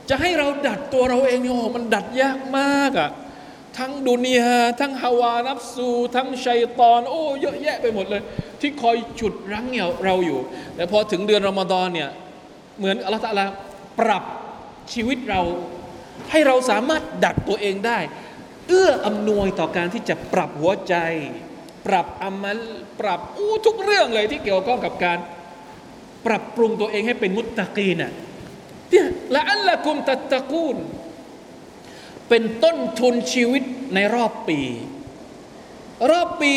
จะให้เราดัดตัวเราเองเนี่ยโอ้มันดัดยากมากอ่ะทั้งดุนยาทั้งฮาวานัฟซูทั้งชัยฏอนโอ้เยอะแยะไปหมดเลยที่คอยฉุดรั้งเราอยู่แต่พอถึงเดือนรอมฎอนเนี่ยเหมือนอัลเลาะห์ตะอาลาปรับชีวิตเราให้เราสามารถดัดตัวเองได้เอื้ออำนวยต่อการที่จะปรับหัวใจปรับอามัลปรับทุกเรื่องเลยที่เกี่ยวข้องกับการปรับปรุงตัวเองให้เป็นมุตตะกีนน่ะเนี่ยละอัลละกุมตัตตะกูนเป็นต้นทุนชีวิตในรอบปี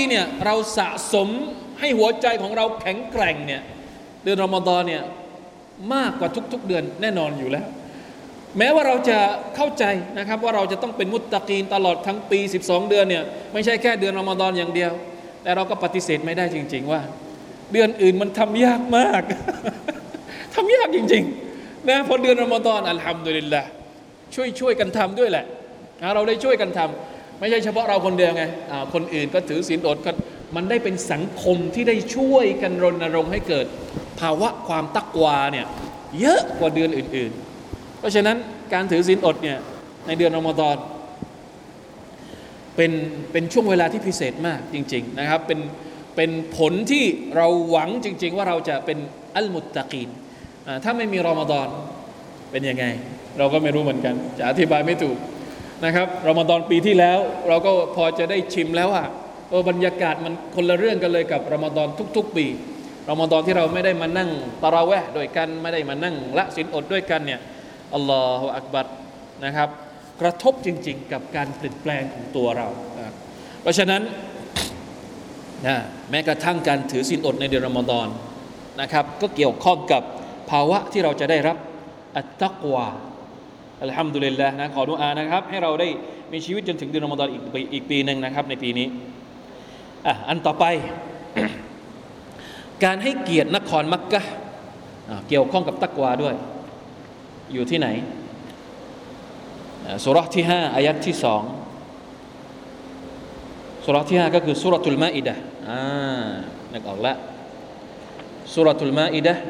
เนี่ยเราสะสมให้หัวใจของเราแข็งแกร่งเนี่ยเดือนรอมฎอนเนี่ยมากกว่าทุกๆเดือนแน่นอนอยู่แล้วแม้ว่าเราจะเข้าใจนะครับว่าเราจะต้องเป็นมุตตะกีนตลอดทั้งปี12เดือนเนี่ยไม่ใช่แค่เดือนรอมฎอนอย่างเดียวแต่เราก็ปฏิเสธไม่ได้จริงๆว่าเดือนอื่นมันทำยากมาก ทำยากจริงๆนะพอเดือนรอมฎอนอัลฮัมดุลิลละห์ช่วยกันทำด้วยแหละเราได้ช่วยกันทำไม่ใช่เฉพาะเราคนเดียวไงคนอื่นก็ถือศีลอดก็มันได้เป็นสังคมที่ได้ช่วยกันรณรงค์ให้เกิดภาวะความตักวาเนี่ยเยอะกว่าเดือนอื่นๆเพราะฉะนั้นการถือศีลอดเนี่ยในเดือนรอมฎอนเป็นช่วงเวลาที่พิเศษมากจริงๆนะครับเป็นผลที่เราหวังจริงๆว่าเราจะเป็นอัลมุตตะกีนถ้าไม่มีรอมฎอนเป็นยังไงเราก็ไม่รู้เหมือนกันจะอธิบายไม่ถูกนะครับรอมฎอนปีที่แล้วเราก็พอจะได้ชิมแล้วว่าบรรยากาศมันคนละเรื่องกันเลยกับรอมฎอนทุกๆปีรอมฎอนที่เราไม่ได้มานั่งตะเราะเวะด้วยกันไม่ได้มานั่งละศีลอดด้วยกันเนี่ยอัลลอฮฺอักบัรนะครับกระทบจริงๆกับการเปลี่ยนแปลงของตัวเราเพราะฉะนั้นแม้กระทั่งการถือศีลอดในเดือนรอมฎอนนะครับก็เกี่ยวข้องกับภาวะที่เราจะได้รับอัตตักวาอัลฮัมดุลิลละห์นะขอดุอานะครับให้เราได้มีชีวิตจนถึงเดือนรอมฎอนอีกปีนึงนะครับในปีนี้อันต่อไป การให้เกียรตินครมักกะฮ์เกี่ยวข้องกับตักวาด้วยอยู่ที่ไหนซูเราะห์ที่5อายะห์ที่2ซูเราะห์ที่5ก็คือซูเราะตุลมาอิดะห์นึกออกละซูเราะตุลมาอิดะห์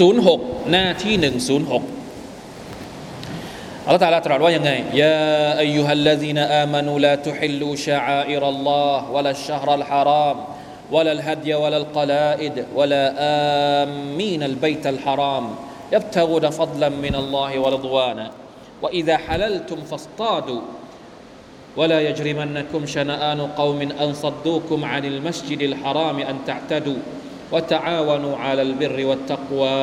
106หน้าที่106อัลเลาะห์ตะอาลาตรัสว่ายังไงยาอัยยูฮัลละซีนาอามานูลาตุฮิลลูชะอาอิรัลลอฮ์วะลัชชะฮรัลฮารามولا الهدي ولا القلائد ولا آمين البيت الحرام يبتغون فضلا من الله ورضوانا وإذا حللتم فاصطادوا ولا يجرمنكم شنآن قوم أن صدوكم عن المسجد الحرام أن تعتدوا وتعاونوا على البر والتقوى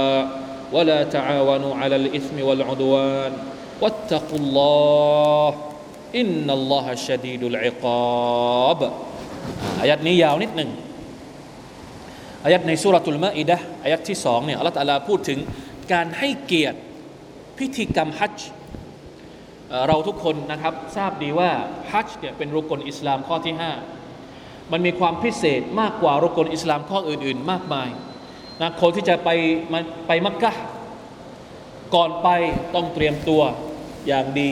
ولا تعاونوا على الإثم والعدوان واتقوا الله إن الله شديد العقاب آيات นี้ยาวนิดนึงอายัดในซูเราะตุลมาอิดะห์อายัดที่2เนี่ยอัลเลาะห์ตะอาลาพูดถึงการให้เกียรติพิธีกรรมฮัจญ์เราทุกคนนะครับทราบดีว่าฮัจญ์เนี่ยเป็นรุกนอิสลามข้อที่5มันมีความพิเศษมากกว่ารุกนอิสลามข้ออื่นๆมากมายนะคนที่จะไปมักกะฮ์ก่อนไปต้องเตรียมตัวอย่างดี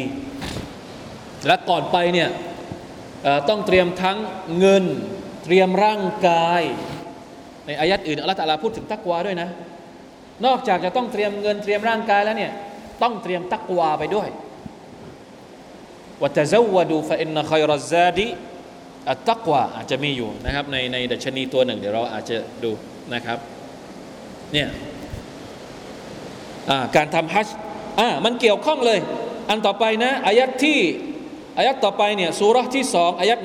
และก่อนไปเนี่ยต้องเตรียมทั้งเงินเตรียมร่างกายในอายัดอื่นอัลเลาะห์ตะอาลาพูดถึงตักวาด้วยนะนอกจากจะต้องเตรียมเงินเตรียมร่างกายแล้วเนี่ยต้องเตรียมตักวาไปด้วยวะตะซะวะดูฟะอินนะค็อยรัซซาดิอัตตักวาอาจจะมีอยู่นะครับในดัชนีตัวหนึ่งเดี๋ยวเราอาจจะดูนะครับเนี่ยการทำฮัจญ์มันเกี่ยวข้องเลยอันต่อไปนะอายัดต่อไปเนี่ยซูเราะห์ที่2อายัด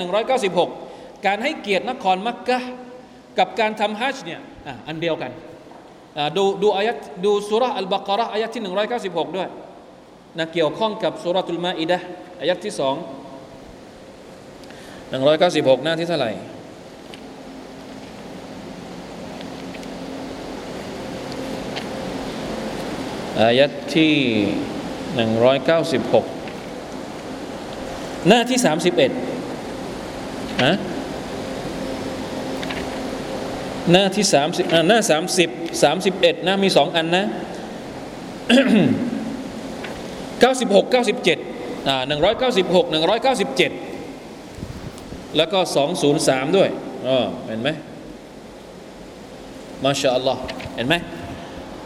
196การให้เกียรตินครมักกะฮ์กับการทำฮัจญ์เนี่ยอันเดียวกันดูอายะห์ดูซูเราะห์อัลบะเกาะเราะห์อายะห์ที่196ด้วยนะเกี่ยวข้องกับซูเราะตุลมาอิดะห์อายะห์ที่2 196หน้าที่เท่าไหร่ อายัดที่196หน้าที่31หน้าที่30หน้า30 31นะมี2อันนะ 96 97196 197แล้วก็203ด้วยเห็นไหมมาชาอัลลอฮ์เห็นไหม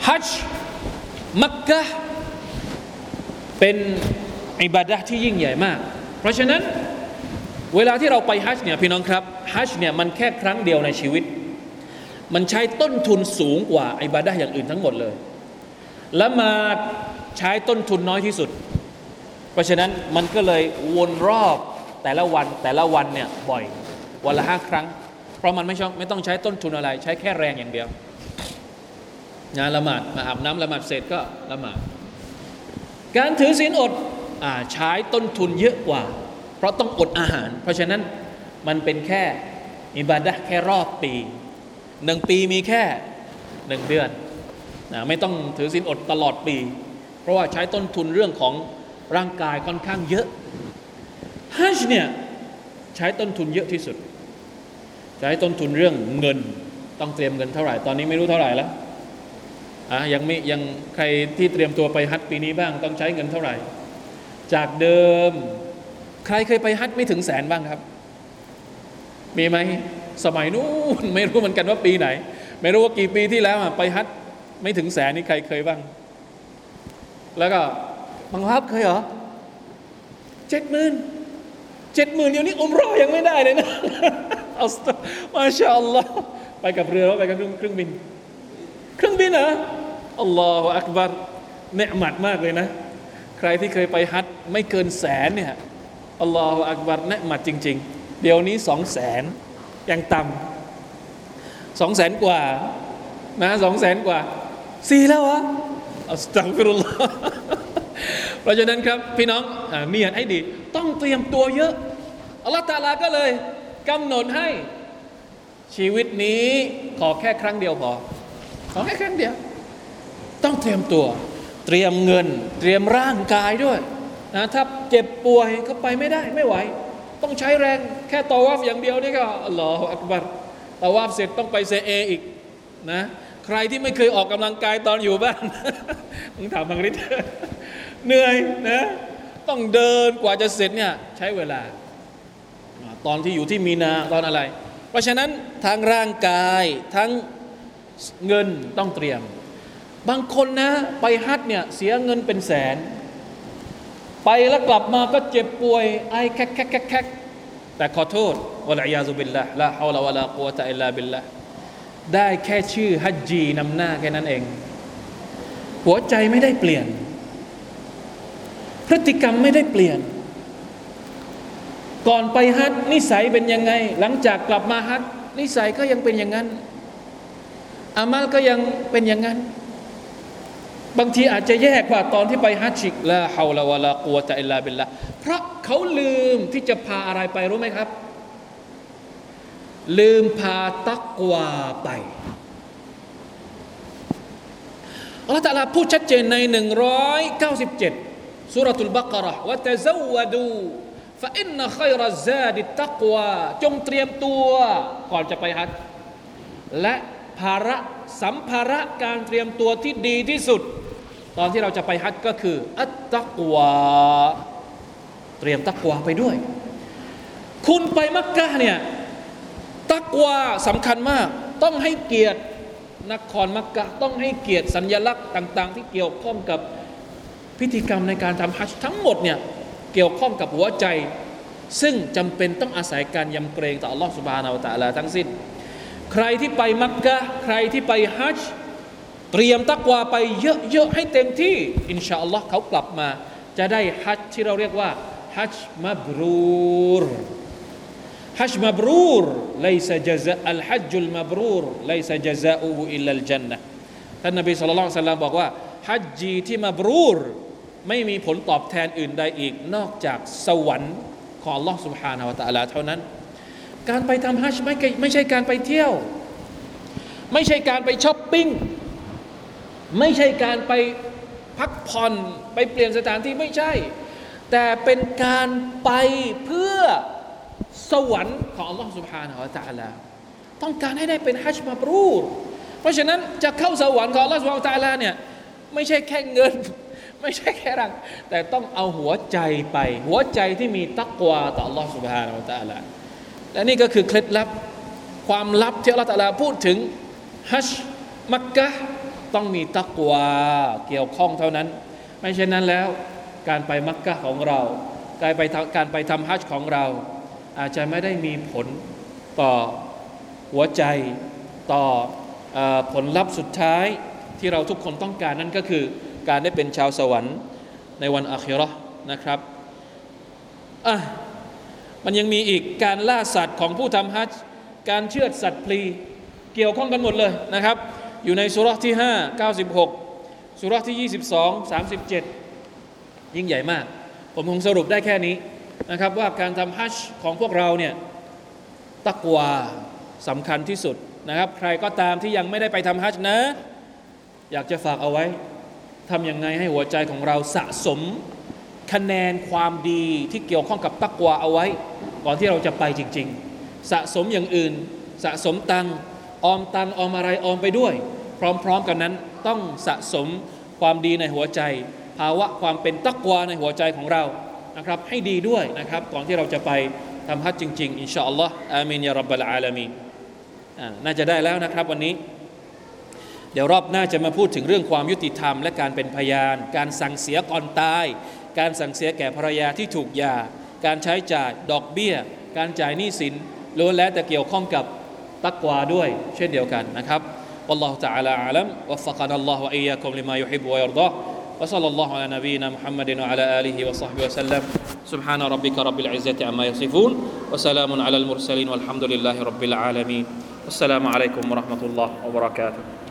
ฮัจญ์มักกะฮ์เป็นอิบาดะห์ที่ยิ่งใหญ่มากเพราะฉะนั้นเวลาที่เราไปฮัจญ์เนี่ยพี่น้องครับฮัจญ์เนี่ยมันแค่ครั้งเดียวในชีวิตมันใช้ต้นทุนสูงกว่าอิบาดะห์อย่างอื่นทั้งหมดเลยและมาใช้ต้นทุนน้อยที่สุดเพราะฉะนั้นมันก็เลยวนรอบแต่ละวันเนี่ยบ่อยวันละ5ครั้งเพราะมันไม่ต้องใช้ต้นทุนอะไรใช้แค่แรงอย่างเดียวนะละหมาดมาอาบน้ำละหมาดเสร็จก็ละหมาดการถือศีลอดใช้ต้นทุนเยอะกว่าเพราะต้องอดอาหารเพราะฉะนั้นมันเป็นแค่อิบาดะห์แค่รอบปี1 ปีมีแค่1 เดือนนะไม่ต้องถือศีลอดตลอดปีเพราะว่าใช้ต้นทุนเรื่องของร่างกายค่อนข้างเยอะฮัจญ์เนี่ยใช้ต้นทุนเยอะที่สุดใช้ต้นทุนเรื่องเงินต้องเตรียมเงินเท่าไหร่ตอนนี้ไม่รู้เท่าไหร่แล้วยังใครที่เตรียมตัวไปฮัจญ์ปีนี้บ้างต้องใช้เงินเท่าไหร่จากเดิมใครเคยไปฮัจญ์ไม่ถึงแสนบ้างครับมีไหมสมัยนู้นไม่รู้เหมือนกันว่าปีไหนไม่รู้ว่ากี่ปีที่แล้วไปฮัจญ์ไม่ถึงแสนนี่ใครเคยบ้างแล้วก็บังคับเคยเหรอ 70,000 เดี๋ยวนี้อุมเราะห์ยังไม่ได้เลยนะอัสตะมาชาอัลลอฮ์ไปกับเรือแล้วไปกับเครื่องบินเหรออัลลอฮุอักบัรนิอ์มัตมากเลยนะใครที่เคยไปฮัจญ์ไม่เกินแสนเนี่ยอัลลอฮุอักบัรนิอ์มัตจริงๆเดี๋ยวนี้ 200,000ยังต่ำ200,000 กว่านะ200,000 กว่า4แล้วอ่ะอัสตัฆฟิรุลลอฮ์เพราะฉะนั้นครับพี่น้องมีอันให้ดีต้องเตรียมตัวเยอะอัลเลาะห์ตะอาลาก็เลยกำหนดให้ชีวิตนี้ขอแค่ครั้งเดียวพอขอแค่ครั้งเดียวต้องเตรียมตัวเตรียมเงินเตรียมร่างกายด้วยนะถ้าเจ็บป่วยก็ไปไม่ได้ไม่ไหวต้องใช้แรงแค่ตะวาฟอย่างเดียวนี่ก็อัลลอฮุอักบัรตะวาฟเสร็จต้องไปเซเออีกนะใครที่ไม่เคยออกกำลังกายตอนอยู่บ้าน มึงถามบังริด เหนื่อยนะต้องเดินกว่าจะเสร็จเนี่ยใช้เวลาตอนที่อยู่ที่มีนาตอนอะไรเพราะฉะนั้นทั้งร่างกายทั้งเงินต้องเตรียมบางคนนะไปฮัจญ์เนี่ยเสียเงินเป็นแสนไปแล้วกลับมาก็เจ็บป่วยไอแคกแต่ขอโทษวะลายาซุบิลละลาฮาวละวะลากุวะตะอิลลาบิลละได้แค่ชื่อฮัจญีนำหน้าแค่นั้นเองหัวใจไม่ได้เปลี่ยนพฤติกรรมไม่ได้เปลี่ยนก่อนไปฮัจญ์นิสัยเป็นยังไงหลังจากกลับมาฮัจญ์นิสัยก็ยังเป็นอย่างนั้นอามัลก็ยังเป็นอย่างนั้นบางทีอาจจะแย่กว่าตอนที่ไปฮัจญ์อีกละฮาวลาวะลากุวะตะอิลลาบิลละเพราะเขาลืมที่จะพาอะไรไปรู้ไหมครับลืมพาตักวาไปอัลเลาะห์ตะอาลาพูดชัดเจนใน197ซูเราะตุลบะเกาะเราะห์วะตะซะวะดูฟะอินนะค็อยรัซซาดิตตักวาจงเตรียมตัวก่อนจะไปฮัจญ์และภาระสัมภาระการเตรียมตัวที่ดีที่สุดตอนที่เราจะไปฮัจญ์ก็คืออัตตักวาเตรียมตักวาไปด้วยคุณไปมักกะฮ์เนี่ยตักวาสำคัญมากต้องให้เกียรตินครมักกะฮ์ต้องให้เกียรติสัญลักษณ์ต่างๆที่เกี่ยวข้องกับพิธีกรรมในการทำฮัจญ์ทั้งหมดเนี่ยเกี่ยวข้องกับหัวใจซึ่งจำเป็นต้องอาศัยการยำเกรงต่ออัลลอฮฺซุบฮานะฮูวะตะอาลาทั้งสิ้นใครที่ไปมักกะฮ์ใครที่ไปฮัจญ์เตรียมตักวาไปเยอะๆให้เต็มที่อินชาอัลลอฮ์เขากลับมาจะได้ฮัจญ์ที่เราเรียกว่าฮัจญ์มับรูรฮัจญ์มับรูรไลซะญะซาอัลฮัจญุลมับรูรไลซะญะซาอูอิลลัลญันนะฮ์ท่านนบีศ็อลลัลลอฮุอะลัยฮิวะซัลลัมบอกว่าฮัจญีที่มับรูรไม่มีผลตอบแทนอื่นใดอีกนอกจากสวรรค์ของอัลเลาะห์ซุบฮานะฮูวะตะอาลาเท่านั้นการไปทำฮัจญ์ไม่ใช่การไปเที่ยวไม่ใช่การไปช้อปปิ้งไม่ใช่การไป พักผ่อนไปเปลี่ยนสถานที่ไม่ใช่แต่เป็นการไปเพื่อสวรรค์ของอัลลอฮฺซุบฮานะฮูวะตะอาลาต้องการให้ได้เป็นฮัจญ์มับรูรเพราะฉะนั้นจะเข้าสวรรค์ของอัลลอฮฺซุบฮานะฮูวะตะอาลาเนี่ยไม่ใช่แค่เงินไม่ใช่แค่รังแต่ต้องเอาหัวใจไปหัวใจที่มีตักวาต่ออัลลอฮฺซุบฮานะฮูวะตะอาลาและนี่ก็คือเคล็ดลับความลับที่อัลลอฮฺตะอาลาพูดถึงฮัจญ์มักกะฮ์ต้องมีตักวาเกี่ยวข้องเท่านั้นไม่เช่นนั้นแล้วการไปมักกะฮ์ของเราการไปทำฮัจญ์ของเราอาจจะไม่ได้มีผลต่อหัวใจต่อผลลัพธ์สุดท้ายที่เราทุกคนต้องการนั่นก็คือการได้เป็นชาวสวรรค์ในวันอาคิเราะห์นะครับมันยังมีอีกการล่าสัตว์ของผู้ทำฮัจญ์การเชือดสัตว์พลีเกี่ยวข้องกันหมดเลยนะครับอยู่ในซูเราะห์ที่5 96ซูเราะห์ที่22 37ยิ่งใหญ่มากผมคงสรุปได้แค่นี้นะครับว่าการทำฮัจญ์ของพวกเราเนี่ยตักวาสำคัญที่สุดนะครับใครก็ตามที่ยังไม่ได้ไปทำฮัจญ์นะอยากจะฝากเอาไว้ทำยังไงให้หัวใจของเราสะสมคะแนนความดีที่เกี่ยวข้องกับตักวาเอาไว้ก่อนที่เราจะไปจริงๆสะสมอย่างอื่นสะสมตังตังออมอะไรออมไปด้วยพร้อมๆกันนั้นต้องสะสมความดีในหัวใจภาวะความเป็นตักวาในหัวใจของเรานะครับให้ดีด้วยนะครับก่อนที่เราจะไปทำฮัจญ์จริงๆอินชาอัลลอฮ์อามีนยาร็อบบัลอาลามีนน่าจะได้แล้วนะครับวันนี้เดี๋ยวรอบหน้าจะมาพูดถึงเรื่องความยุติธรรมและการเป็นพยานการสั่งเสียก่อนตายการสั่งเสียแก่ภรรยาที่ถูกหย่าการใช้จ่ายดอกเบี้ยการจ่ายหนี้สินล้วนแล้วแต่เกี่ยวข้องกับตักวาด้วยเช่นเดียวกันนะครับวัลลอฮุตะอาลาอาลัมวัฟฟะกะนัลลอฮุวะอียากุมลิมายุฮิบบุวะยัรฎอوصلى الله على نبينا محمد وعلى آله وصحبه وسلم سبحان ربك رب العزة عما يصفون وسلام على المرسلين والحمد لله رب العالمين والسلام عليكم ورحمة الله وبركاته